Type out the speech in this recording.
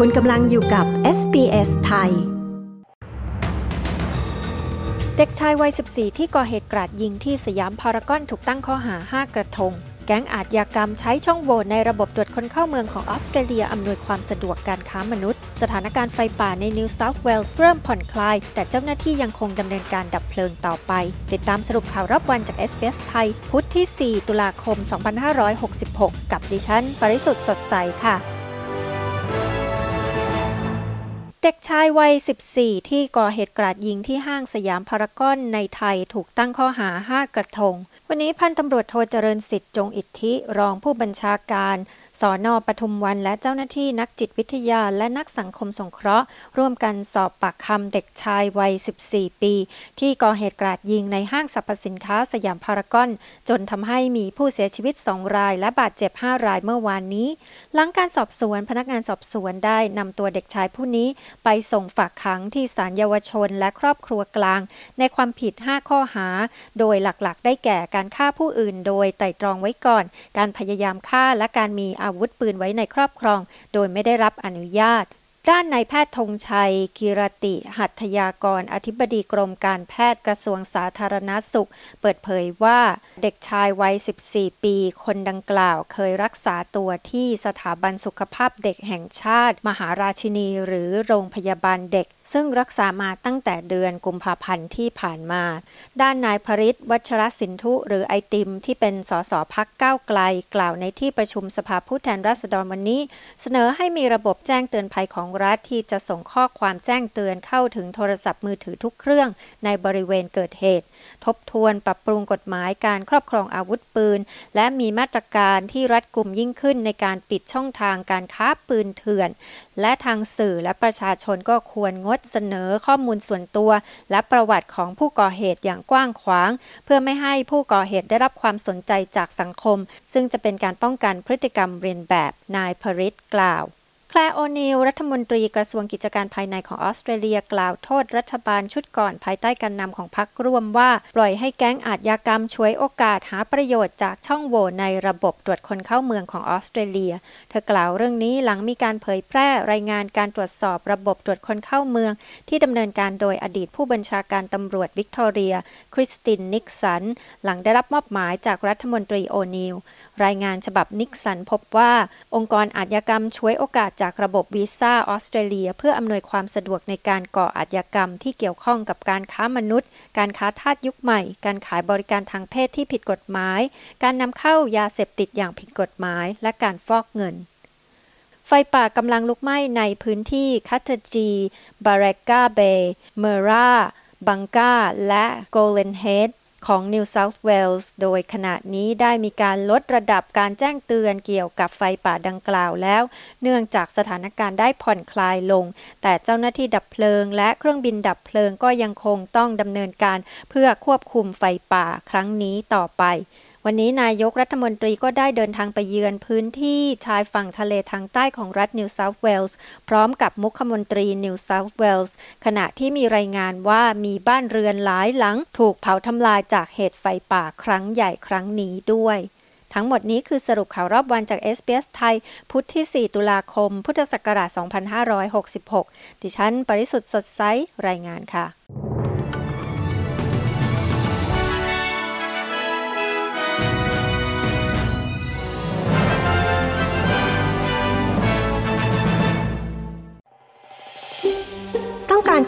คุณกำลังอยู่กับ SBS ไทยเด็กชายวัย14ที่ก่อเหตุกราดยิงที่สยามพารากอนถูกตั้งข้อหา5กระทงแก๊งอาชญากรรมใช้ช่องโหว่ในระบบตรวจคนเข้าเมืองของออสเตรเลียอำนวยความสะดวกการค้ามนุษย์สถานการณ์ไฟป่าในนิวเซาท์เวลส์เริ่มผ่อนคลายแต่เจ้าหน้าที่ยังคงดำเนินการดับเพลิงต่อไปติดตามสรุปข่าวรอบวันจาก SBS ไทยพุธที่4ตุลาคม2566กับดิฉันปริสุทธิ์สดใสค่ะเด็กชายวัย14ที่ก่อเหตุกราดยิงที่ห้างสยามพารากอนในไทยถูกตั้งข้อหา5กระทงวันนี้พันตำรวจโทเจริญสิทธิ์จงอิทธิรองผู้บัญชาการสน.ปทุมวันและเจ้าหน้าที่นักจิตวิทยาและนักสังคมสงเคราะห์ร่วมกันสอบปากคำเด็กชายวัย14ปีที่ก่อเหตุกราดยิงในห้างสรรพสินค้าสยามพารากอนจนทำให้มีผู้เสียชีวิต2รายและบาดเจ็บ5รายเมื่อวานนี้หลังการสอบสวนพนักงานสอบสวนได้นำตัวเด็กชายผู้นี้ไปส่งฝากขังที่ศาลเยาวชนและครอบครัวกลางในความผิด5ข้อหาโดยหลักๆได้แก่การฆ่าผู้อื่นโดยไตร่ตรองไว้ก่อนการพยายามฆ่าและการมีอาวุธปืนไว้ในครอบครองโดยไม่ได้รับอนุญาตด้านนายแพทย์ธงชัยกิรติหัตถยากรอธิบดีกรมการแพทย์กระทรวงสาธารณสุขเปิดเผยว่าเด็กชายวัย14ปีคนดังกล่าวเคยรักษาตัวที่สถาบันสุขภาพเด็กแห่งชาติมหาราชินีหรือโรงพยาบาลเด็กซึ่งรักษามาตั้งแต่เดือนกุมภาพันธ์ที่ผ่านมาด้านนายพฤทธิ์วัชรสินธุหรือไอติมที่เป็นสสพรรคก้าวไกลกล่าวในที่ประชุมสภาผู้แทนราษฎรวันนี้เสนอให้มีระบบแจ้งเตือนภัยของรัฐที่จะส่งข้อความแจ้งเตือนเข้าถึงโทรศัพท์มือถือทุกเครื่องในบริเวณเกิดเหตุทบทวนปรับปรุงกฎหมายการครอบครองอาวุธปืนและมีมาตรการที่รัดกุมยิ่งขึ้นในการปิดช่องทางการค้าปืนเถื่อนและทางสื่อและประชาชนก็ควรงดเสนอข้อมูลส่วนตัวและประวัติของผู้ก่อเหตุอย่างกว้างขวางเพื่อไม่ให้ผู้ก่อเหตุได้รับความสนใจจากสังคมซึ่งจะเป็นการป้องกันพฤติกรรมเลียนแบบนายพฤทธิ์กล่าวแคลร์ โอนีล รัฐมนตรีกระทรวงกิจการภายในของออสเตรเลียกล่าวโทษรัฐบาลชุดก่อนภายใต้การนำของพรรคร่วมว่าปล่อยให้แก๊งอาชญากรรมฉวยโอกาสหาประโยชน์จากช่องโหว่ในระบบตรวจคนเข้าเมืองของออสเตรเลียเธอกล่าวเรื่องนี้หลังมีการเผยแพร่รายงานการตรวจสอบระบบตรวจคนเข้าเมืองที่ดำเนินการโดยอดีตผู้บัญชาการตำรวจวิกตอเรียคริสตินนิกสันหลังได้รับมอบหมายจากรัฐมนตรีโอนีลรายงานฉบับนิกสันพบว่าองค์กรอาชญากรรมฉวยโอกาสจากระบบวีซ่าออสเตรเลียเพื่ออำนวยความสะดวกในการก่ออาชญากรรมที่เกี่ยวข้องกับการค้ามนุษย์การค้าทาสยุคใหม่การขายบริการทางเพศที่ผิดกฎหมายการนำเข้ายาเสพติดอย่างผิดกฎหมายและการฟอกเงินไฟป่ากำลังลุกไหม้ในพื้นที่คัตเทอร์จีบาเรกาเบย์เมราบังกาและโกลเลนเฮดของ New South Wales โดยขณะนี้ได้มีการลดระดับการแจ้งเตือนเกี่ยวกับไฟป่าดังกล่าวแล้วเนื่องจากสถานการณ์ได้ผ่อนคลายลงแต่เจ้าหน้าที่ดับเพลิงและเครื่องบินดับเพลิงก็ยังคงต้องดำเนินการเพื่อควบคุมไฟป่าครั้งนี้ต่อไปวันนี้นายกรัฐมนตรีก็ได้เดินทางไปเยือนพื้นที่ชายฝั่งทะเลทางใต้ของรัฐนิวเซาท์เวลส์พร้อมกับมุขมนตรีนิวเซาท์เวลส์ขณะที่มีรายงานว่ามีบ้านเรือนหลายหลังถูกเผาทำลายจากเหตุไฟป่าครั้งใหญ่ครั้งนี้ด้วยทั้งหมดนี้คือสรุปข่าวรอบวันจาก SBS ไทยพุธที่4ตุลาคมพุทธศักราช2566ดิฉันปริสุทธิ์สดใสรายงานค่ะ